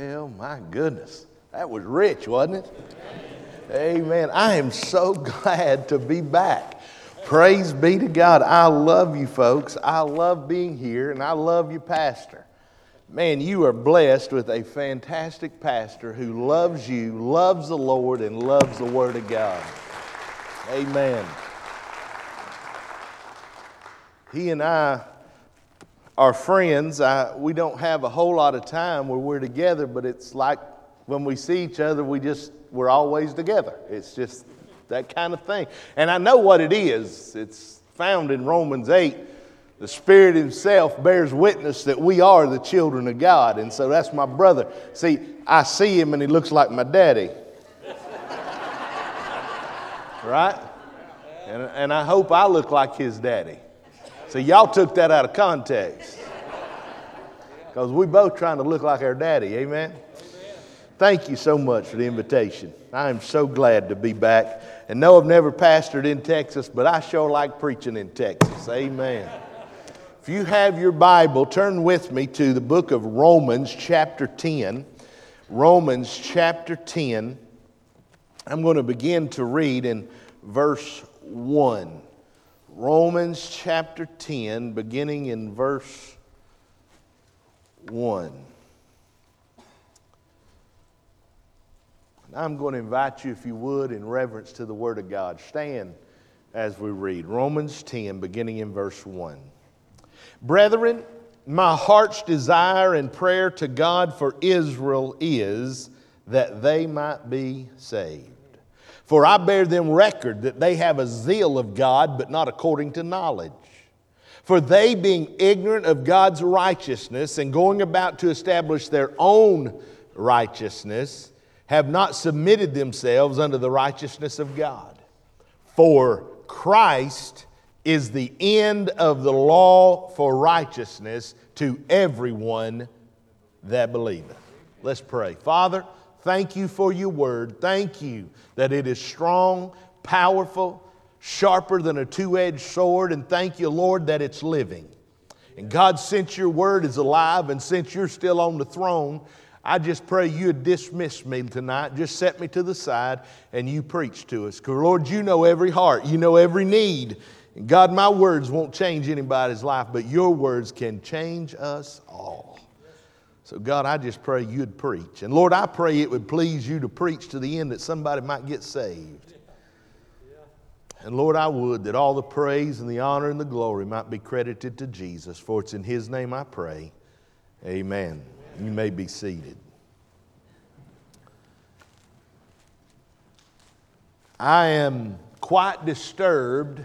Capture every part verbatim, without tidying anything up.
Well, my goodness, that was rich, wasn't it? Amen. Amen. I am so glad to be back. Praise be to God. I love you folks. I love being here, and I love you, pastor. Man, you are blessed with a fantastic pastor who loves you, loves the Lord, and loves the Word of God. Amen. He and I Our friends, I, we don't have a whole lot of time where we're together, but it's like when we see each other, we just, we're always together. It's just that kind of thing. And I know what it is. It's found in Romans eight. The Spirit Himself bears witness that we are the children of God. And so that's my brother. See, I see him and he looks like my daddy. Right? And, and I hope I look like his daddy. So y'all took that out of context, because we both trying to look like our daddy. Amen? Amen. Thank you so much for the invitation. I am so glad to be back. And no, I've never pastored in Texas, but I sure like preaching in Texas. Amen. If you have your Bible, turn with me to the book of Romans chapter ten. Romans chapter ten. I'm going to begin to read in verse one. Romans chapter ten, beginning in verse one. And I'm going to invite you, if you would, in reverence to the Word of God, stand as we read. Romans ten, beginning in verse one. Brethren, my heart's desire and prayer to God for Israel is that they might be saved. For I bear them record that they have a zeal of God, but not according to knowledge. For they, being ignorant of God's righteousness and going about to establish their own righteousness, have not submitted themselves unto the righteousness of God. For Christ is the end of the law for righteousness to everyone that believeth. Let's pray. Father, thank you for your word. Thank you that it is strong, powerful, sharper than a two-edged sword. And thank you, Lord, that it's living. And God, since your word is alive and since you're still on the throne, I just pray you'd dismiss me tonight. Just set me to the side and you preach to us. Because, Lord, you know every heart. You know every need. And God, my words won't change anybody's life, but your words can change us all. So, God, I just pray you'd preach. And, Lord, I pray it would please you to preach to the end that somebody might get saved. And, Lord, I would that all the praise and the honor and the glory might be credited to Jesus. For it's in His name I pray. Amen. Amen. You may be seated. I am quite disturbed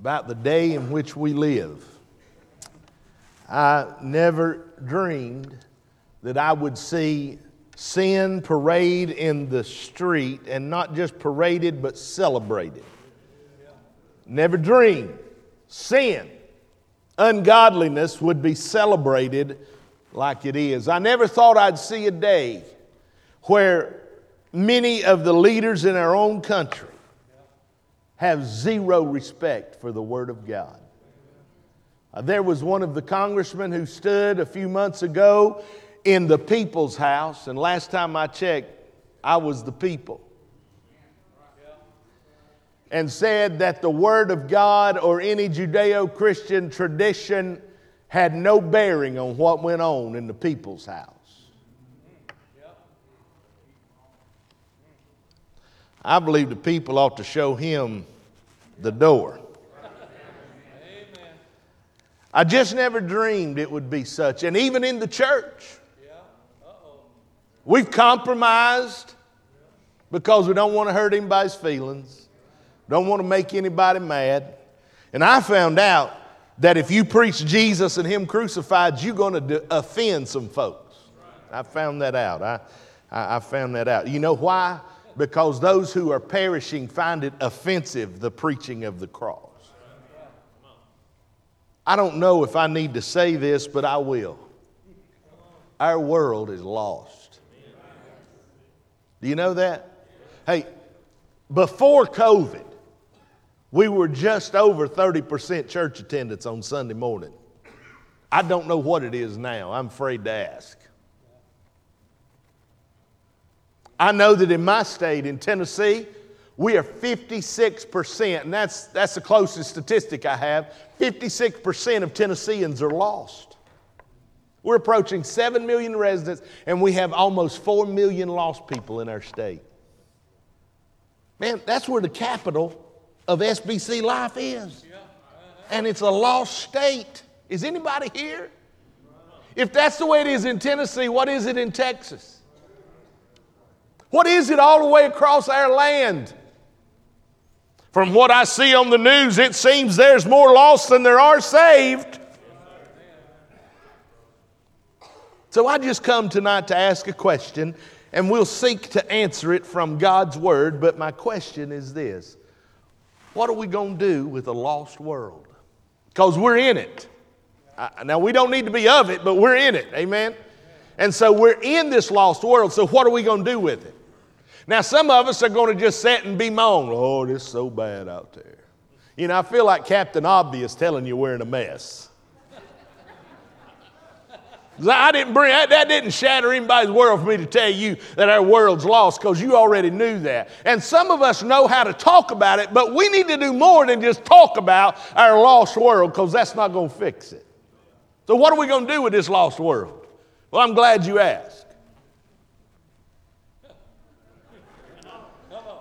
about the day in which we live. I never dreamed that I would see sin parade in the street, and not just paraded, but celebrated. Never dreamed sin, ungodliness would be celebrated like it is. I never thought I'd see a day where many of the leaders in our own country have zero respect for the Word of God. Uh, there was one of the congressmen who stood a few months ago in the people's house, and last time I checked, I was the people, and said that the Word of God or any Judeo-Christian tradition had no bearing on what went on in the people's house. I believe the people ought to show him the door. I just never dreamed it would be such. And even in the church, yeah. Uh-oh. We've compromised because we don't want to hurt anybody's feelings, don't want to make anybody mad. And I found out that if you preach Jesus and Him crucified, you're going to de- offend some folks. Right. I found that out. I, I, I found that out. You know why? Because those who are perishing find it offensive, the preaching of the cross. I don't know if I need to say this, but I will. Our world is lost. Do you know that? Hey, before COVID, we were just over thirty percent church attendance on Sunday morning. I don't know what it is now. I'm afraid to ask. I know that in my state, in Tennessee, we are fifty-six percent, and that's, that's the closest statistic I have, fifty-six percent of Tennesseans are lost. We're approaching seven million residents, and we have almost four million lost people in our state. Man, that's where the capital of S B C life is. And it's a lost state. Is anybody here? If that's the way it is in Tennessee, what is it in Texas? What is it all the way across our land? From what I see on the news, it seems there's more lost than there are saved. So I just come tonight to ask a question, and we'll seek to answer it from God's Word, but my question is this. What are we going to do with a lost world? Because we're in it. Now, we don't need to be of it, but we're in it. Amen? And so we're in this lost world, so what are we going to do with it? Now, some of us are going to just sit and bemoan. Oh, this is so bad out there. You know, I feel like Captain Obvious telling you we're in a mess. I didn't bring, that, that didn't shatter anybody's world for me to tell you that our world's lost, because you already knew that. And some of us know how to talk about it, but we need to do more than just talk about our lost world, because that's not going to fix it. So what are we going to do with this lost world? Well, I'm glad you asked.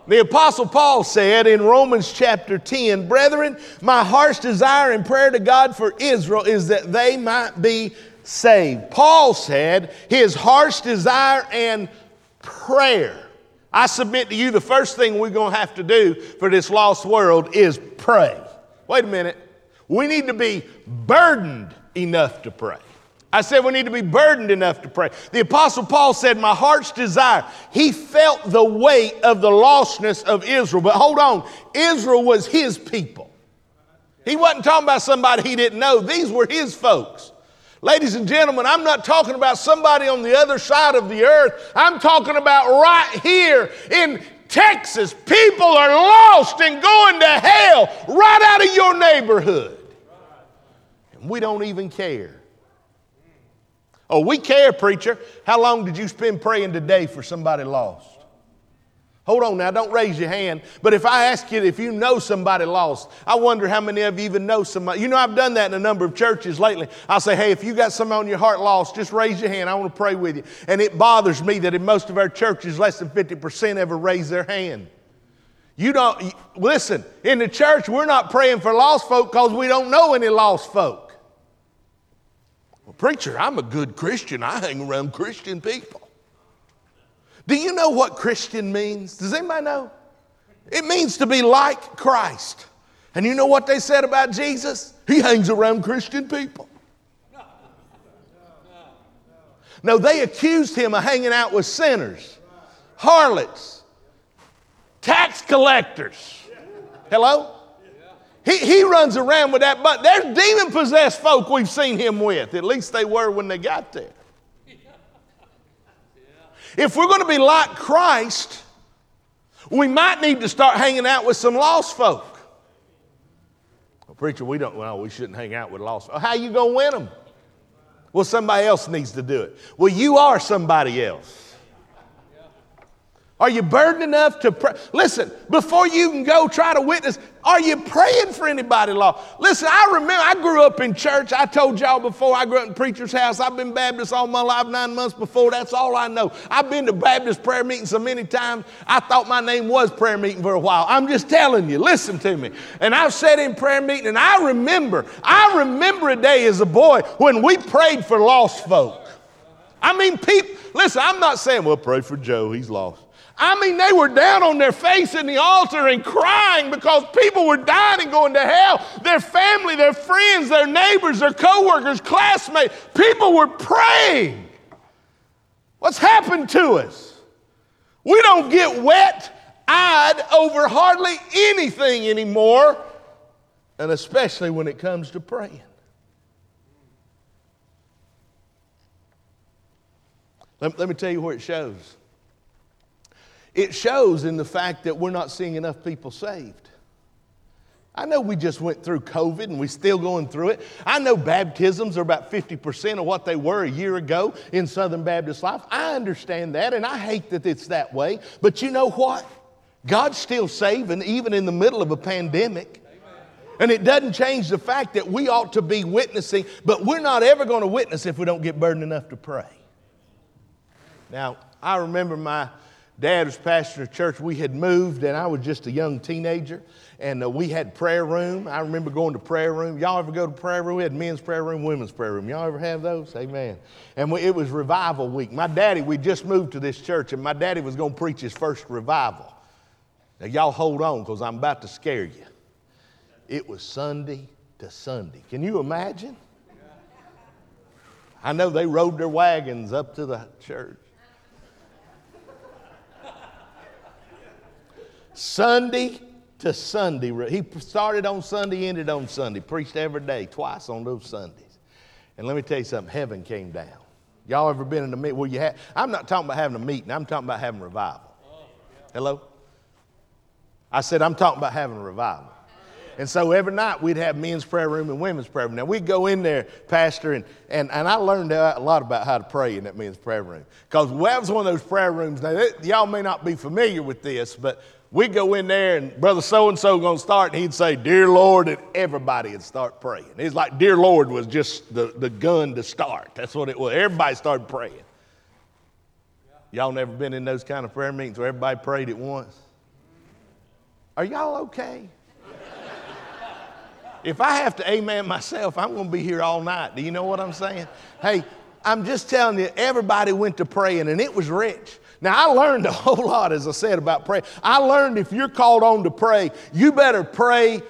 The Apostle Paul said in Romans chapter ten, "Brethren, my heart's desire and prayer to God for Israel is that they might be saved." Paul said his heart's desire and prayer. I submit to you the first thing we're going to have to do for this lost world is pray. Wait a minute. We need to be burdened enough to pray. I said we need to be burdened enough to pray. The Apostle Paul said, my heart's desire. He felt the weight of the lostness of Israel. But hold on. Israel was his people. He wasn't talking about somebody he didn't know. These were his folks. Ladies and gentlemen, I'm not talking about somebody on the other side of the earth. I'm talking about right here in Texas. People are lost and going to hell right out of your neighborhood. And we don't even care. Oh, we care, preacher. How long did you spend praying today for somebody lost? Hold on now, don't raise your hand. But if I ask you if you know somebody lost, I wonder how many of you even know somebody. You know, I've done that in a number of churches lately. I'll say, hey, if you got somebody on your heart lost, just raise your hand. I want to pray with you. And it bothers me that in most of our churches, less than fifty percent ever raise their hand. You don't, listen, in the church, we're not praying for lost folk because we don't know any lost folk. Well, preacher, I'm a good Christian. I hang around Christian people. Do you know what Christian means? Does anybody know? It means to be like Christ. And you know what they said about Jesus? He hangs around Christian people. No, no, no. no they accused him of hanging out with sinners, harlots, tax collectors. Hello? He, he runs around with that, but there's demon-possessed folk we've seen him with. At least they were when they got there. If we're going to be like Christ, we might need to start hanging out with some lost folk. Well, preacher, we don't, well, we shouldn't hang out with lost folk. How are you going to win them? Well, somebody else needs to do it. Well, you are somebody else. Are you burdened enough to pray? Listen, before you can go try to witness, are you praying for anybody lost? Listen, I remember, I grew up in church. I told y'all before, I grew up in preacher's house. I've been Baptist all my life, nine months before. That's all I know. I've been to Baptist prayer meetings so many times, I thought my name was prayer meeting for a while. I'm just telling you, listen to me. And I've sat in prayer meeting, and I remember, I remember a day as a boy when we prayed for lost folk. I mean, people, listen, I'm not saying, well, pray for Joe, he's lost. I mean, they were down on their face in the altar and crying because people were dying and going to hell. Their family, their friends, their neighbors, their coworkers, classmates, people were praying. What's happened to us? We don't get wet-eyed over hardly anything anymore, and especially when it comes to praying. Let, let me tell you where it shows. It shows in the fact that we're not seeing enough people saved. I know we just went through COVID and we're still going through it. I know baptisms are about fifty percent of what they were a year ago in Southern Baptist life. I understand that, and I hate that it's that way. But you know what? God's still saving even in the middle of a pandemic. And it doesn't change the fact that we ought to be witnessing, but we're not ever going to witness if we don't get burdened enough to pray. Now, I remember my dad was pastor of church. We had moved, and I was just a young teenager, and uh, we had prayer room. I remember going to prayer room. Y'all ever go to prayer room? We had men's prayer room, women's prayer room. Y'all ever have those? Amen. And we, it was revival week. My daddy, we just moved to this church, and my daddy was going to preach his first revival. Now, y'all hold on, because I'm about to scare you. It was Sunday to Sunday. Can you imagine? I know they rode their wagons up to the church. Sunday to Sunday. He started on Sunday, ended on Sunday. Preached every day, twice on those Sundays. And let me tell you something, heaven came down. Y'all ever been in a meeting? Well, you had, I'm not talking about having a meeting. I'm talking about having revival. Hello? I said I'm talking about having a revival. And so every night we'd have men's prayer room and women's prayer room. Now we'd go in there, Pastor, and, and, and I learned a lot about how to pray in that men's prayer room. Because that was one of those prayer rooms. Now, it, y'all may not be familiar with this, but we'd go in there and brother so-and-so going to start, and he'd say, "Dear Lord," and everybody would start praying. It's like "Dear Lord" was just the, the gun to start. That's what it was. Everybody started praying. Y'all never been in those kind of prayer meetings where everybody prayed at once? Are y'all okay? If I have to amen myself, I'm going to be here all night. Do you know what I'm saying? Hey, I'm just telling you, everybody went to praying, and it was rich. Now, I learned a whole lot, as I said, about prayer. I learned if you're called on to pray, you better pray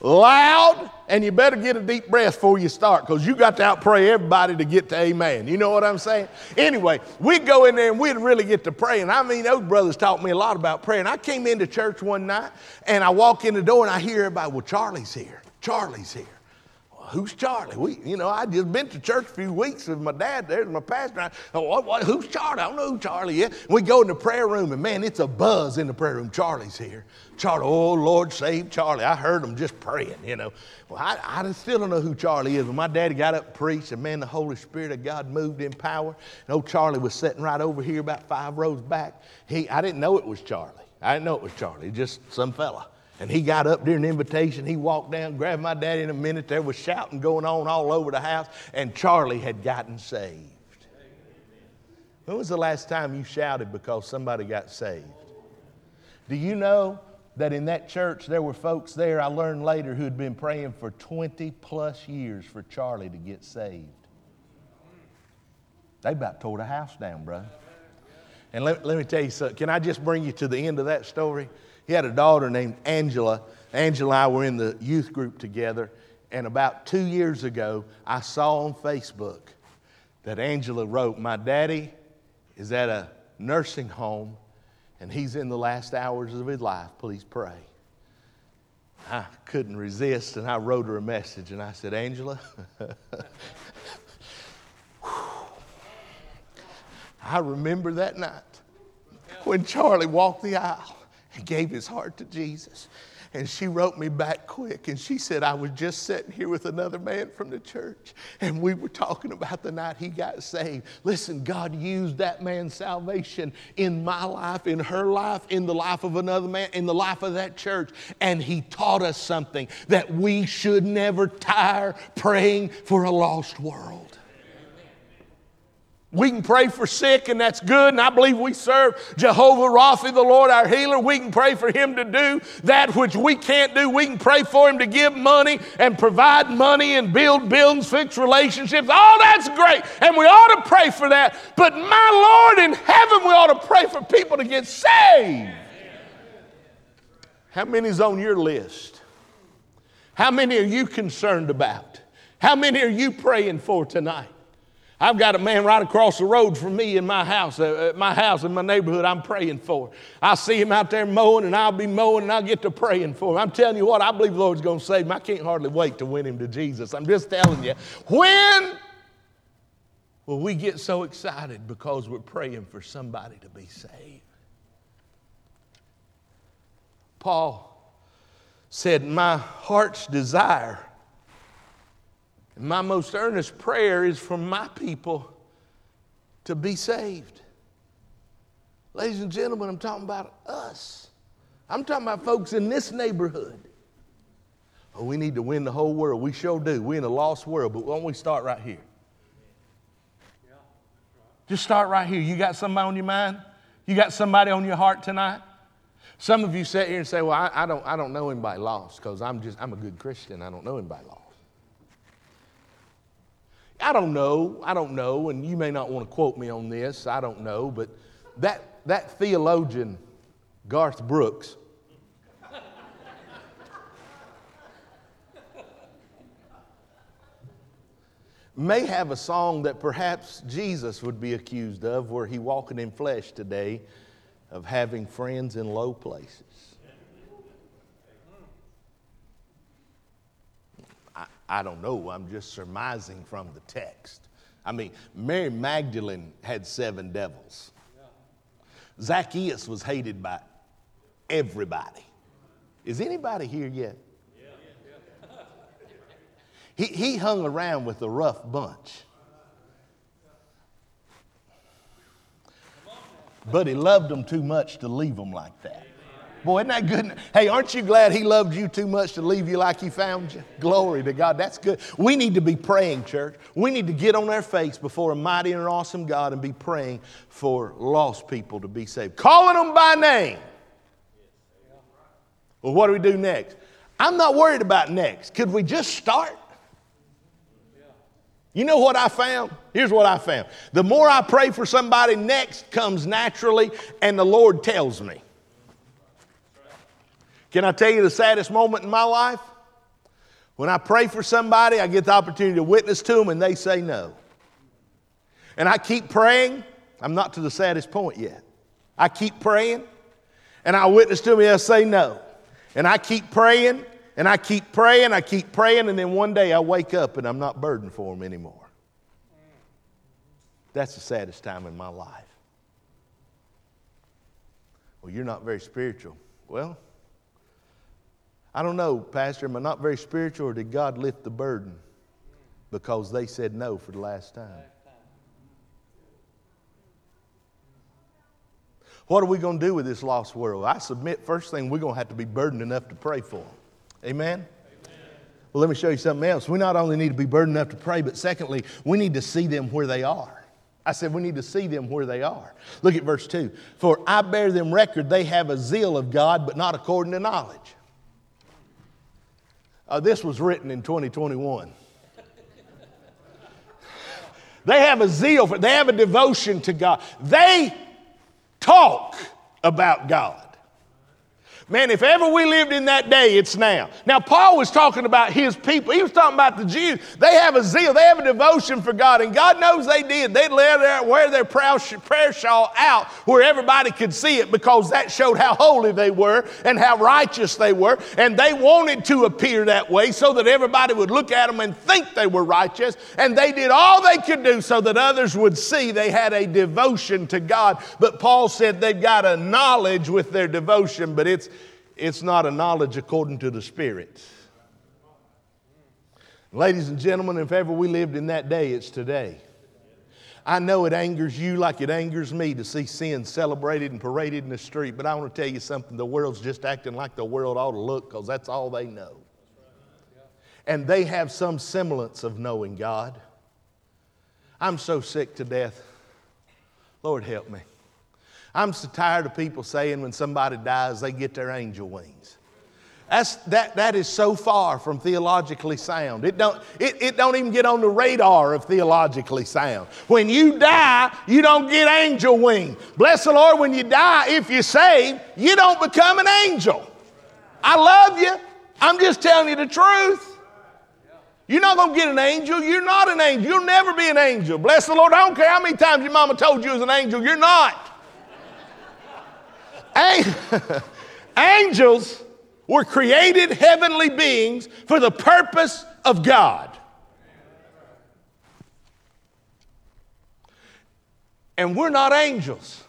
loud, and you better get a deep breath before you start, because you got to outpray everybody to get to amen. You know what I'm saying? Anyway, we'd go in there and we'd really get to pray. And I mean, those brothers taught me a lot about prayer. And I came into church one night, and I walk in the door, and I hear everybody, "Well, Charlie's here. Charlie's here." Well, who's Charlie? We, you know, I just been to church a few weeks with my dad. There's my pastor. I, oh, what, who's Charlie? I don't know who Charlie is. And we go in the prayer room, and man, it's a buzz in the prayer room. Charlie's here. Charlie, oh, Lord, save Charlie. I heard them just praying, you know. Well, I, I still don't know who Charlie is. When my daddy got up and preached, and man, the Holy Spirit of God moved in power. And old Charlie was sitting right over here about five rows back. He, I didn't know it was Charlie. I didn't know it was Charlie, just some fella. And he got up during the invitation. He walked down, grabbed my daddy in a minute. There was shouting going on all over the house. And Charlie had gotten saved. Amen. When was the last time you shouted because somebody got saved? Do you know that in that church there were folks there, I learned later, who had been praying for twenty plus years for Charlie to get saved? They about tore the house down, brother. And let, let me tell you something. Can I just bring you to the end of that story? He had a daughter named Angela. Angela and I were in the youth group together. And about two years ago, I saw on Facebook that Angela wrote, "My daddy is at a nursing home, and he's in the last hours of his life. Please pray." I couldn't resist, and I wrote her a message. And I said, "Angela, I remember that night when Charlie walked the aisle. He gave his heart to Jesus." And she wrote me back quick, and she said, "I was just sitting here with another man from the church, and we were talking about the night he got saved. Listen, God used that man's salvation in my life, in her life, in the life of another man, in the life of that church, and he taught us something, that we should never tire praying for a lost world." We can pray for sick, and that's good, and I believe we serve Jehovah Rapha, the Lord our healer. We can pray for him to do that which we can't do. We can pray for him to give money and provide money and build buildings, fix relationships. All that's great, and we ought to pray for that. But my Lord in heaven, we ought to pray for people to get saved. How many's on your list? How many are you concerned about? How many are you praying for tonight? I've got a man right across the road from me in my house, uh, at my house in my neighborhood I'm praying for. I see him out there mowing, and I'll be mowing, and I'll get to praying for him. I'm telling you what, I believe the Lord's going to save him. I can't hardly wait to win him to Jesus. I'm just telling you. When will we get so excited because we're praying for somebody to be saved? Paul said, my heart's desire, my most earnest prayer is for my people to be saved. Ladies and gentlemen, I'm talking about us. I'm talking about folks in this neighborhood. Oh, we need to win the whole world. We sure do. We're in a lost world, but why don't we start right here? Just start right here. You got somebody on your mind? You got somebody on your heart tonight? Some of you sit here and say, well, I, I, don't, I don't know anybody lost because I'm just, I'm a good Christian. I don't know anybody lost. I don't know. I don't know. And you may not want to quote me on this. I don't know. But that, that theologian, Garth Brooks, may have a song that perhaps Jesus would be accused of, where he walking in flesh today, of having friends in low places. I, I don't know. I'm just surmising from the text. I mean, Mary Magdalene had seven devils. Zacchaeus was hated by everybody. Is anybody here yet? He, he hung around with a rough bunch. But he loved them too much to leave them like that. Boy, isn't that good? Hey, aren't you glad he loved you too much to leave you like he found you? Glory to God. That's good. We need to be praying, church. We need to get on our face before a mighty and awesome God and be praying for lost people to be saved. Calling them by name. Well, what do we do next? I'm not worried about next. Could we just start? You know what I found? Here's what I found. The more I pray for somebody, next comes naturally, and the Lord tells me. Can I tell you the saddest moment in my life? When I pray for somebody, I get the opportunity to witness to them, and they say no. And I keep praying. I'm not to the saddest point yet. I keep praying, and I witness to them, and they say no. And I keep praying. And I keep praying, I keep praying, and then one day I wake up and I'm not burdened for them anymore. That's the saddest time in my life. Well, you're not very spiritual. Well, I don't know, Pastor, am I not very spiritual, or did God lift the burden because they said no for the last time? What are we going to do with this lost world? I submit, first thing, we're going to have to be burdened enough to pray for them. Amen? Amen? Well, let me show you something else. We not only need to be burdened enough to pray, but secondly, we need to see them where they are. I said we need to see them where they are. Look at verse two. For I bear them record, they have a zeal of God, but not according to knowledge. Uh, this was written in twenty twenty-one. They have a zeal, for, they have a devotion to God. They talk about God. Man, if ever we lived in that day, it's now. Now, Paul was talking about his people. He was talking about the Jews. They have a zeal. They have a devotion for God. And God knows they did. They'd wear their prayer shawl out where everybody could see it because that showed how holy they were and how righteous they were. And they wanted to appear that way so that everybody would look at them and think they were righteous. And they did all they could do so that others would see they had a devotion to God. But Paul said they've got a knowledge with their devotion, but it's It's not a knowledge according to the Spirit. Ladies and gentlemen, if ever we lived in that day, it's today. I know it angers you like it angers me to see sin celebrated and paraded in the street, but I want to tell you something. The world's just acting like the world ought to look because that's all they know. And they have some semblance of knowing God. I'm so sick to death. Lord, help me. I'm so tired of people saying when somebody dies, they get their angel wings. That's, that, that is so far from theologically sound. It don't, it, it don't even get on the radar of theologically sound. When you die, you don't get angel wings. Bless the Lord, when you die, if you're saved, you don't become an angel. I love you. I'm just telling you the truth. You're not going to get an angel. You're not an angel. You'll never be an angel. Bless the Lord. I don't care how many times your mama told you as an angel. You're not. Angels were created heavenly beings for the purpose of God. And we're not angels.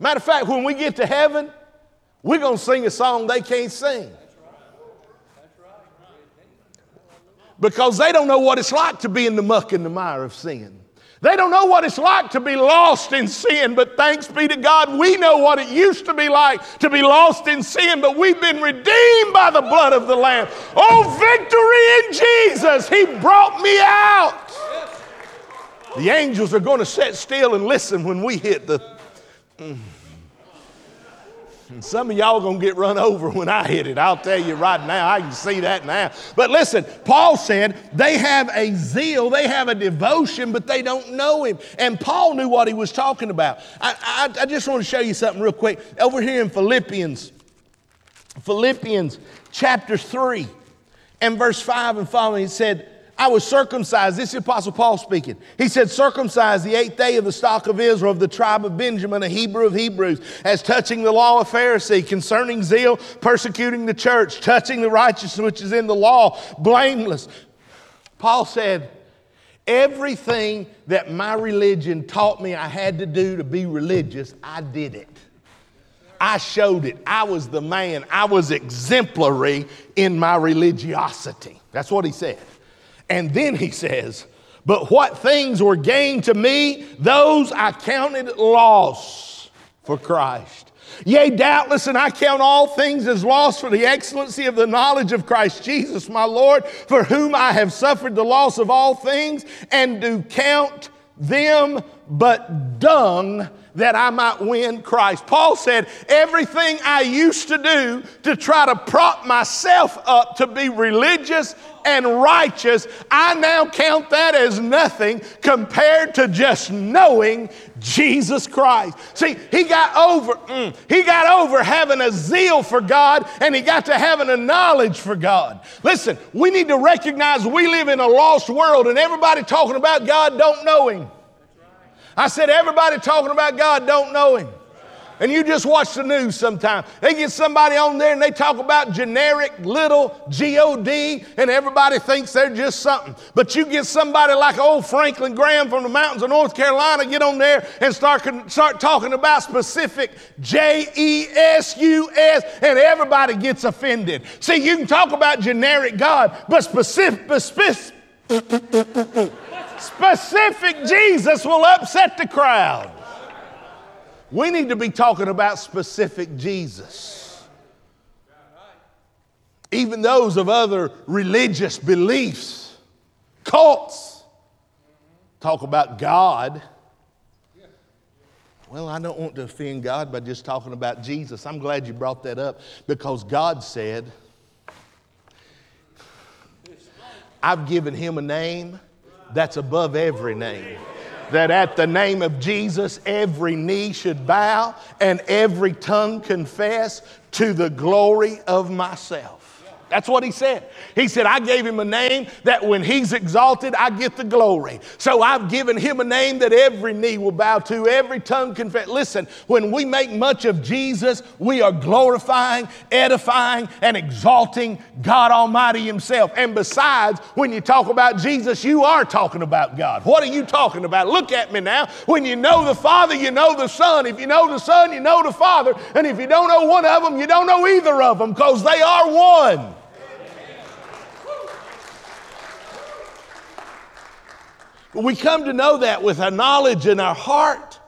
Matter of fact, when we get to heaven, We're going to sing a song they can't sing. Because they don't know what it's like to be in the muck and the mire of sin. They don't know what it's like to be lost in sin, but thanks be to God, we know what it used to be like to be lost in sin, but we've been redeemed by the blood of the Lamb. Oh, victory in Jesus! He brought me out! The angels are going to sit still and listen when we hit the... Mm. And some of y'all are going to get run over when I hit it. I'll tell you right now. I can see that now. But listen, Paul said they have a zeal, they have a devotion, but they don't know him. And Paul knew what he was talking about. I, I, I just want to show you something real quick. Over here in Philippians, Philippians chapter three and verse five and following, it said, I was circumcised. This is the Apostle Paul speaking. He said, circumcised the eighth day of the stock of Israel, of the tribe of Benjamin, a Hebrew of Hebrews, as touching the law of Pharisee, concerning zeal, persecuting the church, touching the righteousness which is in the law, blameless. Paul said, everything that my religion taught me I had to do to be religious, I did it. I showed it. I was the man. I was exemplary in my religiosity. That's what he said. And then he says, but what things were gain to me, those I counted loss for Christ. Yea, doubtless, and I count all things as loss for the excellency of the knowledge of Christ Jesus, my Lord, for whom I have suffered the loss of all things, and do count them but dung, that I might win Christ. Paul said, everything I used to do to try to prop myself up to be religious and righteous, I now count that as nothing compared to just knowing Jesus Christ. See, he got over, mm, he got over having a zeal for God, and he got to having a knowledge for God. Listen, we need to recognize we live in a lost world, and everybody talking about God don't know him. I said, everybody talking about God don't know him. And you just watch the news sometime. They get somebody on there and they talk about generic little G O D and everybody thinks they're just something. But you get somebody like old Franklin Graham from the mountains of North Carolina, get on there and start, start talking about specific J E S U S and everybody gets offended. See, you can talk about generic God, but specific... specific Specific Jesus will upset the crowd. We need to be talking about specific Jesus. Even those of other religious beliefs, cults, talk about God. Well, I don't want to offend God by just talking about Jesus. I'm glad you brought that up because God said, I've given him a name that's above every name, that at the name of Jesus, every knee should bow and every tongue confess to the glory of myself. That's what he said. He said, I gave him a name that when he's exalted, I get the glory. So I've given him a name that every knee will bow to, every tongue confess. Listen, when we make much of Jesus, we are glorifying, edifying, and exalting God Almighty himself. And besides, when you talk about Jesus, you are talking about God. What are you talking about? Look at me now. When you know the Father, you know the Son. If you know the Son, you know the Father. And if you don't know one of them, you don't know either of them because they are one. We come to know that with our knowledge in our heart.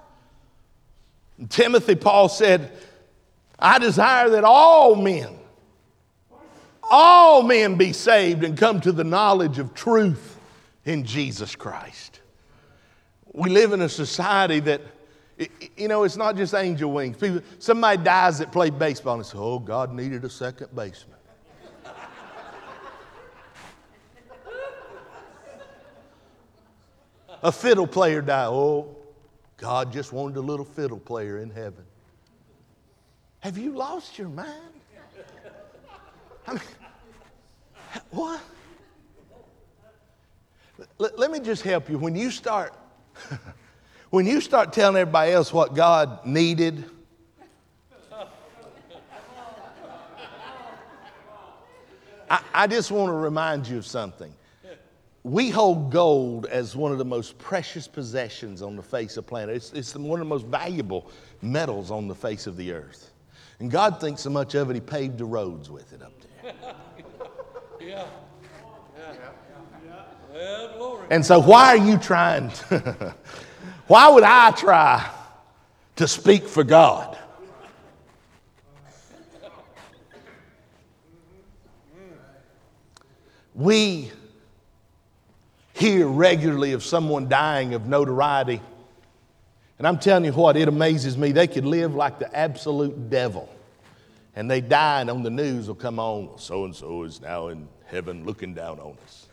And Timothy, Paul said, I desire that all men, all men be saved and come to the knowledge of truth in Jesus Christ. We live in a society that, you know, it's not just angel wings. People, somebody dies that played baseball and says, oh, God needed a second baseman. A fiddle player died. Oh, God just wanted a little fiddle player in heaven. Have you lost your mind? I mean, what? Let, let me just help you. When you start, when you start telling everybody else what God needed, I, I just want to remind you of something. We hold gold as one of the most precious possessions on the face of the planet. It's, it's one of the most valuable metals on the face of the earth. And God thinks so much of it, he paved the roads with it up there. Yeah. Yeah. Yeah. Well, glory. And so why are you trying to, why would I try to speak for God? We hear regularly of someone dying of notoriety. And I'm telling you what, it amazes me. They could live like the absolute devil. And they die, and on the news will come on, so-and-so is now in heaven looking down on us.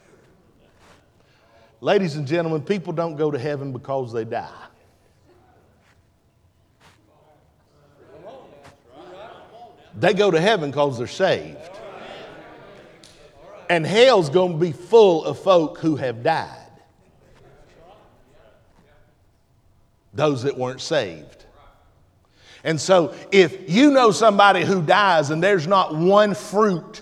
Ladies and gentlemen, people don't go to heaven because they die. They go to heaven because they're saved. And hell's going to be full of folk who have died. Those that weren't saved. And so if you know somebody who dies and there's not one fruit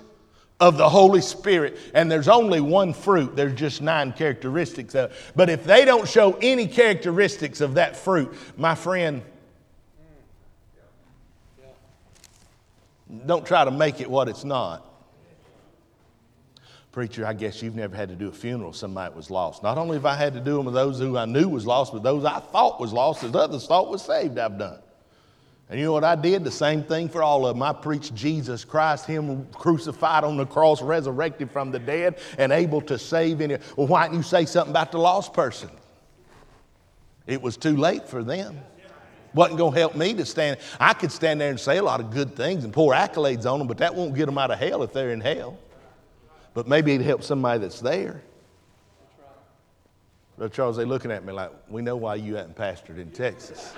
of the Holy Spirit, and there's only one fruit, there's just nine characteristics of it. But if they don't show any characteristics of that fruit, my friend, don't try to make it what it's not. Preacher, I guess you've never had to do a funeral somebody was lost. Not only have I had to do them with those who I knew was lost, but those I thought was lost, as others thought was saved, I've done. And you know what I did? The same thing for all of them. I preached Jesus Christ, him crucified on the cross, resurrected from the dead, and able to save any. Well, why didn't you say something about the lost person? It was too late for them. Wasn't going to help me to stand. I could stand there and say a lot of good things and pour accolades on them, but that won't get them out of hell if they're in hell. But maybe it'd help somebody that's there. Brother Charles, they're looking at me like, we know why you hadn't pastored in Texas.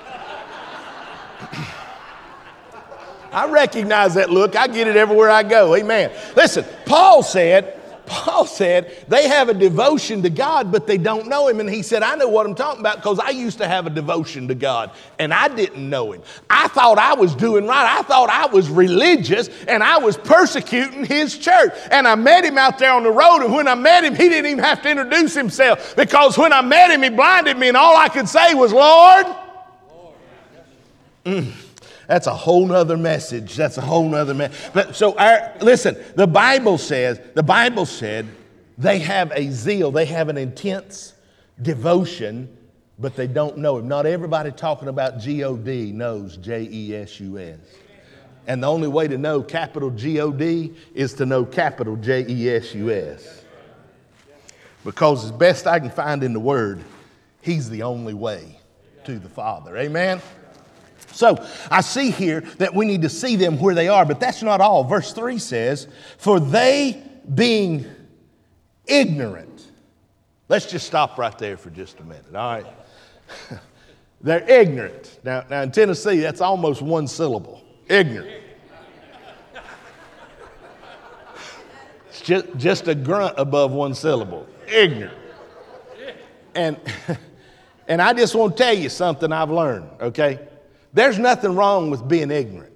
I recognize that look. I get it everywhere I go. Amen. Listen, Paul said, Paul said, they have a devotion to God, but they don't know him. And he said, I know what I'm talking about because I used to have a devotion to God and I didn't know him. I thought I was doing right. I thought I was religious and I was persecuting his church. And I met him out there on the road. And when I met him, he didn't even have to introduce himself because when I met him, he blinded me. And all I could say was, Lord. Mm. That's a whole nother message. That's a whole nother message. But so, our, listen, the Bible says, the Bible said they have a zeal. They have an intense devotion, but they don't know him. Not everybody talking about G O D knows J E S U S. And the only way to know capital G O D is to know capital J E S U S. Because as best I can find in the Word, he's the only way to the Father. Amen? So I see here that we need to see them where they are, but that's not all. Verse three says, for they being ignorant. Let's just stop right there for just a minute, all right? They're ignorant. Now, now in Tennessee, that's almost one syllable, ignorant. It's just, just a grunt above one syllable, ignorant. And, and I just want to tell you something I've learned, okay? There's nothing wrong with being ignorant.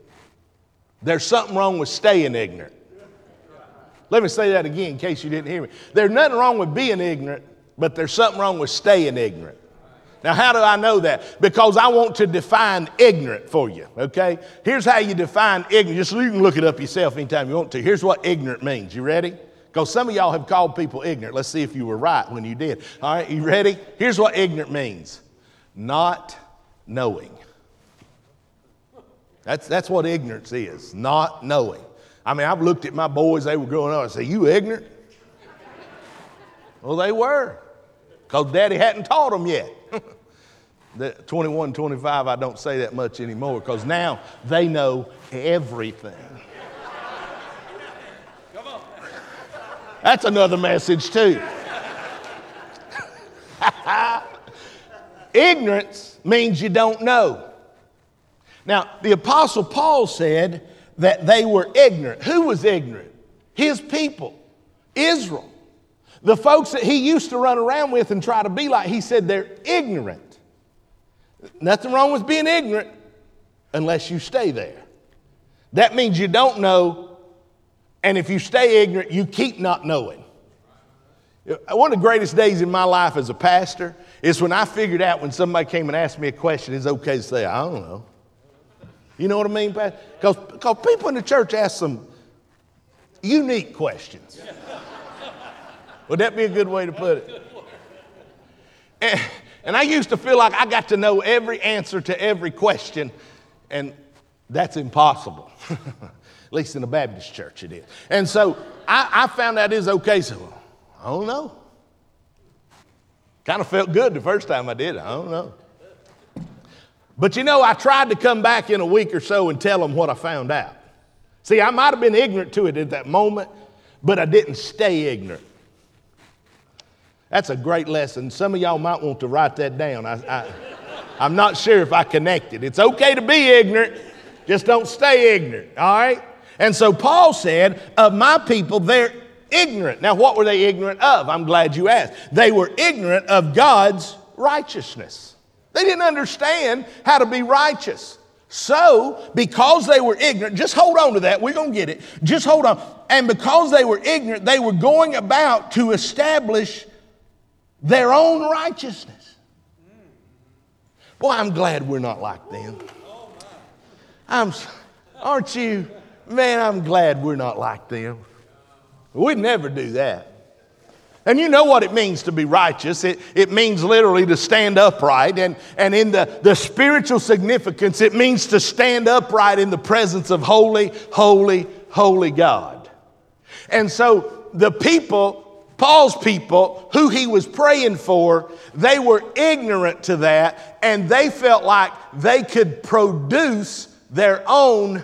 There's something wrong with staying ignorant. Let me say that again in case you didn't hear me. There's nothing wrong with being ignorant, but there's something wrong with staying ignorant. Now, how do I know that? Because I want to define ignorant for you, okay? Here's how you define ignorant. Just so you can look it up yourself anytime you want to. Here's what ignorant means. You ready? Because some of y'all have called people ignorant. Let's see if you were right when you did. All right, you ready? Here's what ignorant means. Not knowing. That's that's what ignorance is, not knowing. I mean, I've looked at my boys, they were growing up, I said, you ignorant? Well, they were, because Daddy hadn't taught them yet. twenty-one, twenty-five, I don't say that much anymore, because now they know everything. Come on. That's another message too. Ignorance means you don't know. Now, the Apostle Paul said that they were ignorant. Who was ignorant? His people, Israel. The folks that he used to run around with and try to be like, he said they're ignorant. Nothing wrong with being ignorant unless you stay there. That means you don't know, and if you stay ignorant, you keep not knowing. One of the greatest days in my life as a pastor is when I figured out when somebody came and asked me a question, it's okay to say, I don't know. You know what I mean, Pastor? Because because people in the church ask some unique questions. Would that be a good way to put it? And, and I used to feel like I got to know every answer to every question, and that's impossible. At least in a Baptist church it is. And so I, I found out is okay. So I don't know. Kind of felt good the first time I did it. I don't know. But you know, I tried to come back in a week or so and tell them what I found out. See, I might have been ignorant to it at that moment, but I didn't stay ignorant. That's a great lesson. Some of y'all might want to write that down. I, I, I'm not sure if I connected. It's okay to be ignorant. Just don't stay ignorant, all right? And so Paul said, of my people, they're ignorant. Now, what were they ignorant of? I'm glad you asked. They were ignorant of God's righteousness. They didn't understand how to be righteous. So, because they were ignorant, just hold on to that. We're going to get it. Just hold on. And because they were ignorant, they were going about to establish their own righteousness. Boy, I'm glad we're not like them. I'm, aren't you? Man, I'm glad we're not like them. We'd never do that. And you know what it means to be righteous. It, it means literally to stand upright. And, and in the, the spiritual significance, it means to stand upright in the presence of holy, holy, holy God. And so the people, Paul's people, who he was praying for, they were ignorant to that, and they felt like they could produce their own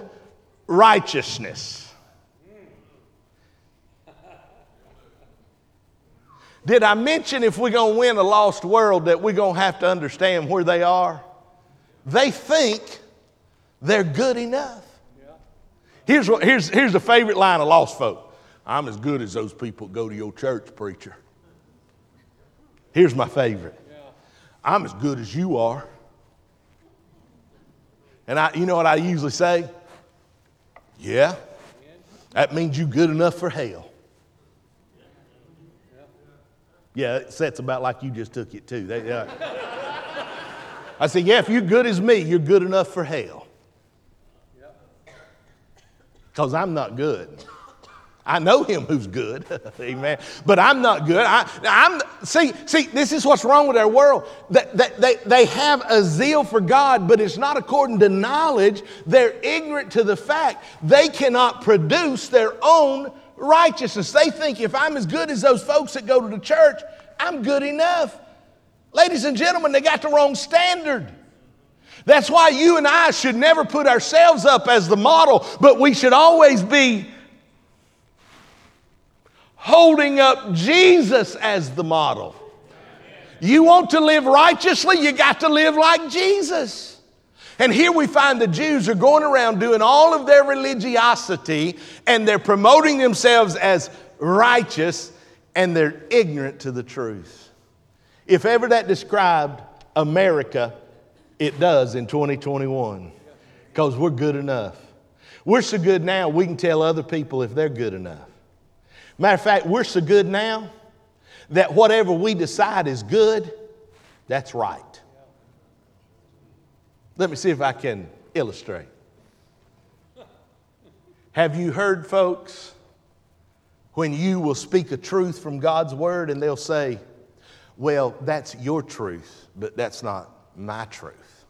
righteousness. Did I mention if we're going to win a lost world that we're going to have to understand where they are? They think they're good enough. Here's what, here's, here's the favorite line of lost folk. I'm as good as those people that go to your church, preacher. Here's my favorite. I'm as good as you are. And I, you know what I usually say? Yeah, that means you're good enough for hell. Yeah, it sets about like you just took it too. They, they, I say, yeah, if you're good as me, you're good enough for hell. Because I'm not good. I know him who's good, amen. But I'm not good. I, I'm see, see. This is what's wrong with our world. That they, they, they have a zeal for God, but it's not according to knowledge. They're ignorant to the fact they cannot produce their own righteousness. They think if I'm as good as those folks that go to the church, I'm good enough. Ladies and gentlemen, they got the wrong standard. That's why you and I should never put ourselves up as the model, but we should always be holding up Jesus as the model. You want to live righteously, you got to live like Jesus. And here we find the Jews are going around doing all of their religiosity, and they're promoting themselves as righteous, and they're ignorant to the truth. If ever that described America, it does in twenty twenty-one, because we're good enough. We're so good now, we can tell other people if they're good enough. Matter of fact, we're so good now that whatever we decide is good, that's right. Let me see if I can illustrate. Have you heard folks when you will speak a truth from God's word and they'll say, well, that's your truth, but that's not my truth.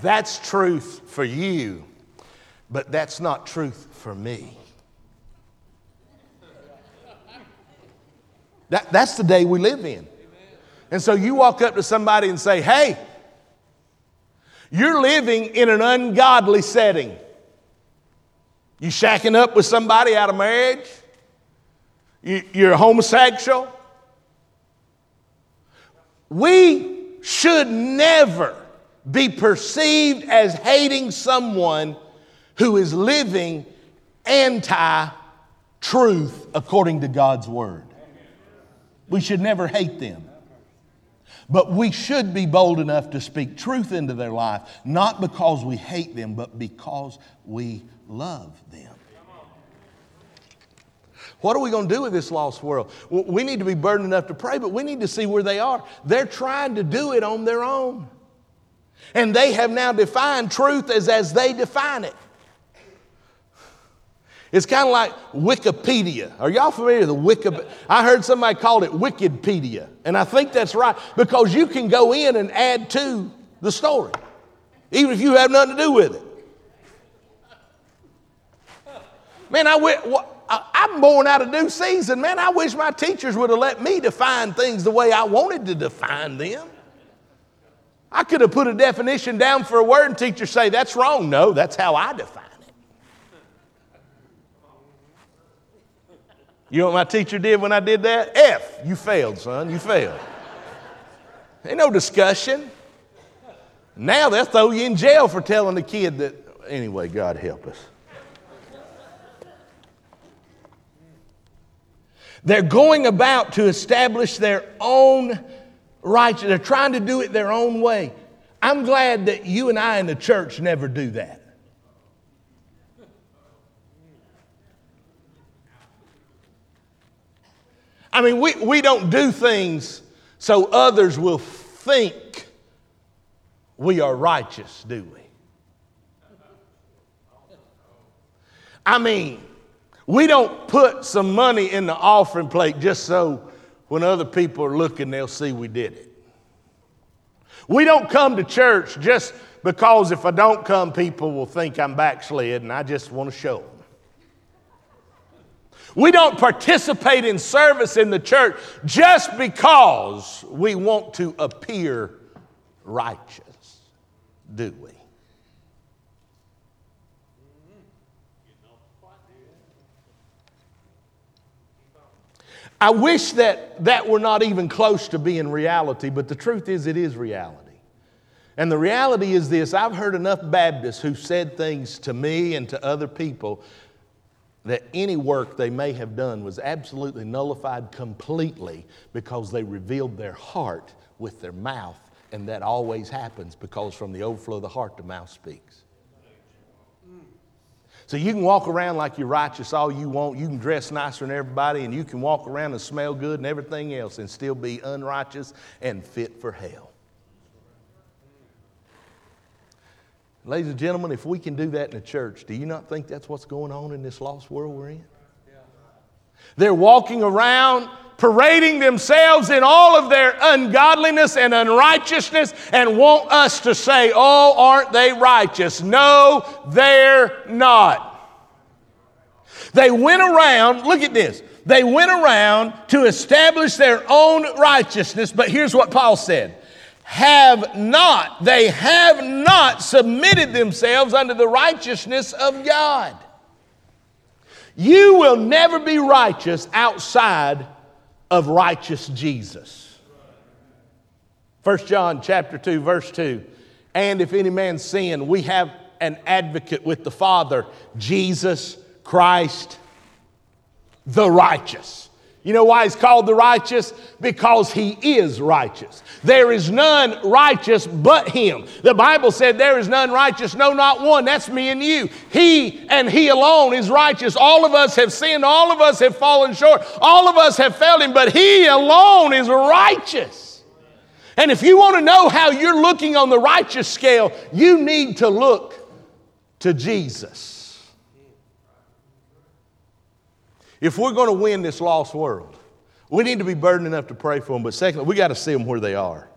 That's truth for you. But that's not truth for me. That, that's the day we live in. And so you walk up to somebody and say, hey, you're living in an ungodly setting. You shacking up with somebody out of marriage. You, you're homosexual. We should never be perceived as hating someone who is living anti-truth according to God's word. We should never hate them. But we should be bold enough to speak truth into their life, not because we hate them, but because we love them. What are we going to do with this lost world? We need to be burdened enough to pray, but we need to see where they are. They're trying to do it on their own. And they have now defined truth as, as they define it. It's kind of like Wikipedia. Are y'all familiar with the Wikipedia? I heard somebody called it Wikipedia. And I think that's right, because you can go in and add to the story, even if you have nothing to do with it. Man, I went, I'm born out of due season. Man, I wish my teachers would have let me define things the way I wanted to define them. I could have put a definition down for a word and teachers say, that's wrong. No, that's how I define it. You know what my teacher did when I did that? F, you failed, son, you failed. Ain't no discussion. Now they'll throw you in jail for telling the kid that, anyway, God help us. They're going about to establish their own righteousness. They're trying to do it their own way. I'm glad that you and I in the church never do that. I mean, we, we don't do things so others will think we are righteous, do we? I mean, we don't put some money in the offering plate just so when other people are looking, they'll see we did it. We don't come to church just because if I don't come, people will think I'm backslid and I just want to show them. We don't participate in service in the church just because we want to appear righteous, do we? I wish that that were not even close to being reality, but the truth is it is reality. And the reality is this, I've heard enough Baptists who said things to me and to other people that any work they may have done was absolutely nullified completely because they revealed their heart with their mouth, and that always happens because from the overflow of the heart, the mouth speaks. So you can walk around like you're righteous all you want, you can dress nicer than everybody, and you can walk around and smell good and everything else and still be unrighteous and fit for hell. Ladies and gentlemen, if we can do that in the church, do you not think that's what's going on in this lost world we're in? They're walking around, parading themselves in all of their ungodliness and unrighteousness and want us to say, oh, aren't they righteous? No, they're not. They went around, look at this, they went around to establish their own righteousness, but here's what Paul said. Have not, they have not submitted themselves unto the righteousness of God. You will never be righteous outside of righteous Jesus. First John chapter two, verse two. And if any man sin, we have an advocate with the Father, Jesus Christ, the righteous. You know why he's called the righteous? Because he is righteous. There is none righteous but him. The Bible said there is none righteous, no, not one. That's me and you. He and he alone is righteous. All of us have sinned. All of us have fallen short. All of us have failed him, but he alone is righteous. And if you want to know how you're looking on the righteous scale, you need to look to Jesus. If we're going to win this lost world, we need to be burdened enough to pray for them. But secondly, we got to see them where they are.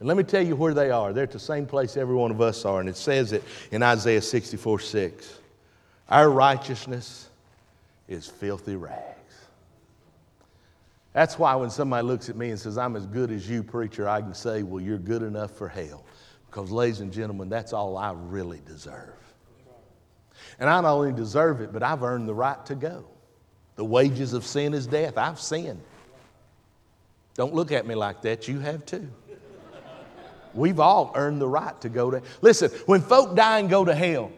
And let me tell you where they are. They're at the same place every one of us are. And it says it in Isaiah sixty-four six. Our righteousness is filthy rags. That's why when somebody looks at me and says, I'm as good as you, preacher, I can say, well, you're good enough for hell. Because, ladies and gentlemen, that's all I really deserve. And I not only deserve it, but I've earned the right to go. The wages of sin is death. I've sinned. Don't look at me like that. You have too. We've all earned the right to go to hell. Listen, when folk die and go to hell,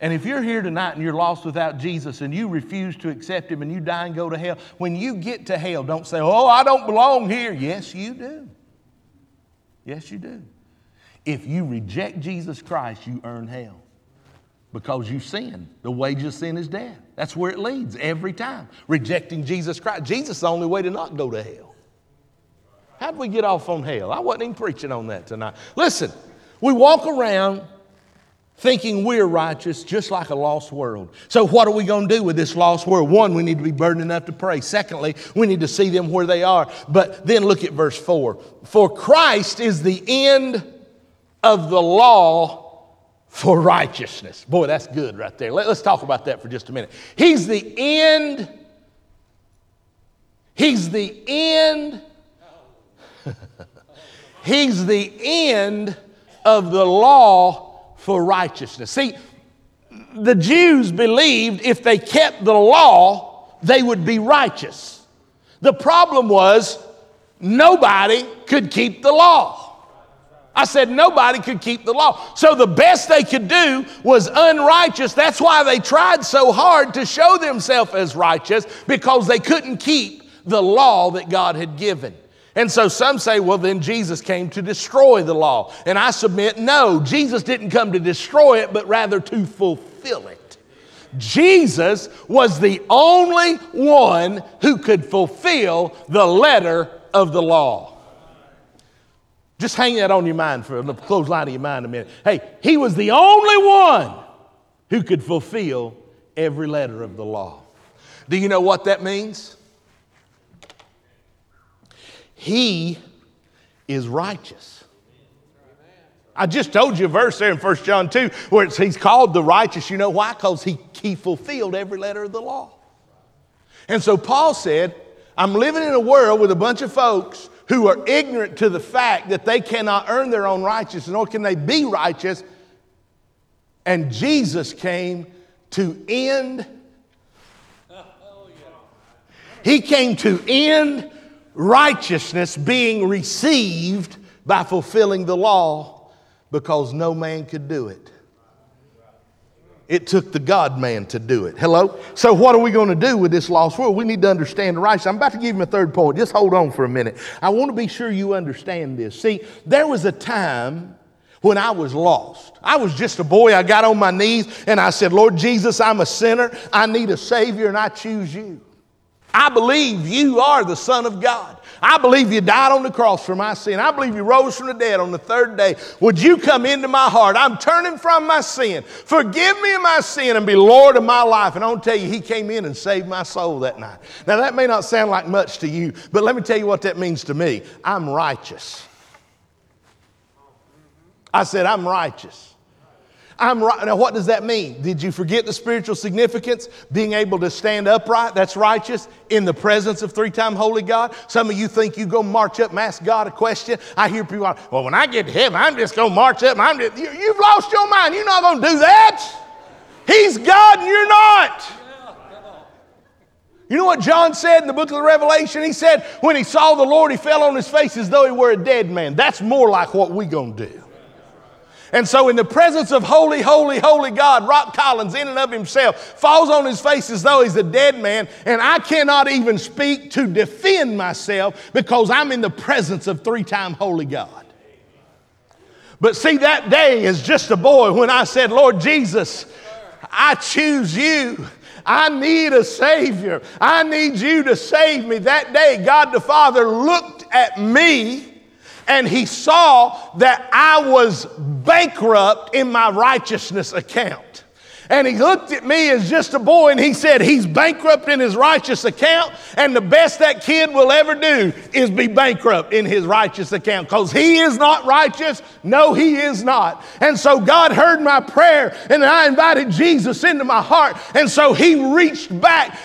and if you're here tonight and you're lost without Jesus and you refuse to accept him and you die and go to hell, when you get to hell, don't say, oh, I don't belong here. Yes, you do. Yes, you do. If you reject Jesus Christ, you earn hell. because you sin. The wage of sin is death. That's where it leads every time. Rejecting Jesus Christ. Jesus is the only way to not go to hell. How did we get off on hell? I wasn't even preaching on that tonight. Listen, we walk around thinking we're righteous, just like a lost world. So what are we going to do with this lost world? One, we need to be burdened enough to pray. Secondly, we need to see them where they are. But then look at verse four. For Christ is the end of the law for righteousness. Boy, that's good right there. Let, let's talk about that for just a minute. He's the end. He's the end. He's the end of the law for righteousness. See, the Jews believed if they kept the law, they would be righteous. The problem was nobody could keep the law. I said nobody could keep the law. So the best they could do was unrighteous. That's why they tried so hard to show themselves as righteous, because they couldn't keep the law that God had given. And so some say, well, then Jesus came to destroy the law. And I submit, no, Jesus didn't come to destroy it, but rather to fulfill it. Jesus was the only one who could fulfill the letter of the law. Just hang that on your mind for a close line of your mind a minute. Hey, he was the only one who could fulfill every letter of the law. Do you know what that means? He is righteous. I just told you a verse there in First John two where it's, he's called the righteous. You know why? Because he, he fulfilled every letter of the law. And so Paul said, I'm living in a world with a bunch of folks who are ignorant to the fact that they cannot earn their own righteousness, nor can they be righteous. And Jesus came to end. He came to end righteousness being received by fulfilling the law, because no man could do it. It took the God-man to do it. Hello? So what are we going to do with this lost world? We need to understand righteousness. I'm about to give him a third point. Just hold on for a minute. I want to be sure you understand this. See, there was a time when I was lost. I was just a boy. I got on my knees and I said, Lord Jesus, I'm a sinner. I need a Savior, and I choose you. I believe you are the Son of God. I believe you died on the cross for my sin. I believe you rose from the dead on the third day. Would you come into my heart? I'm turning from my sin. Forgive me of my sin and be Lord of my life. And I'll tell you, he came in and saved my soul that night. Now, that may not sound like much to you, but let me tell you what that means to me. I'm righteous. I said, I'm righteous. I'm right. Now, what does that mean? Did you forget the spiritual significance? Being able to stand upright, that's righteous, in the presence of three-time holy God. Some of you think you go march up and ask God a question. I hear people, well, when I get to heaven, I'm just going to march up. And I'm just, you, you've lost your mind. You're not going to do that. He's God and you're not. You know what John said in the book of the Revelation? He said, when he saw the Lord, he fell on his face as though he were a dead man. That's more like what we're going to do. And so in the presence of holy, holy, holy God, Roc Collins in and of himself falls on his face as though he's a dead man, and I cannot even speak to defend myself because I'm in the presence of three-time holy God. But see, that day is just a boy when I said, Lord Jesus, I choose you. I need a Savior. I need you to save me. That day, God the Father looked at me, and he saw that I was bankrupt in my righteousness account. And he looked at me as just a boy and he said, he's bankrupt in his righteous account, and the best that kid will ever do is be bankrupt in his righteous account, because he is not righteous. No, he is not. And so God heard my prayer, and I invited Jesus into my heart. And so he reached back.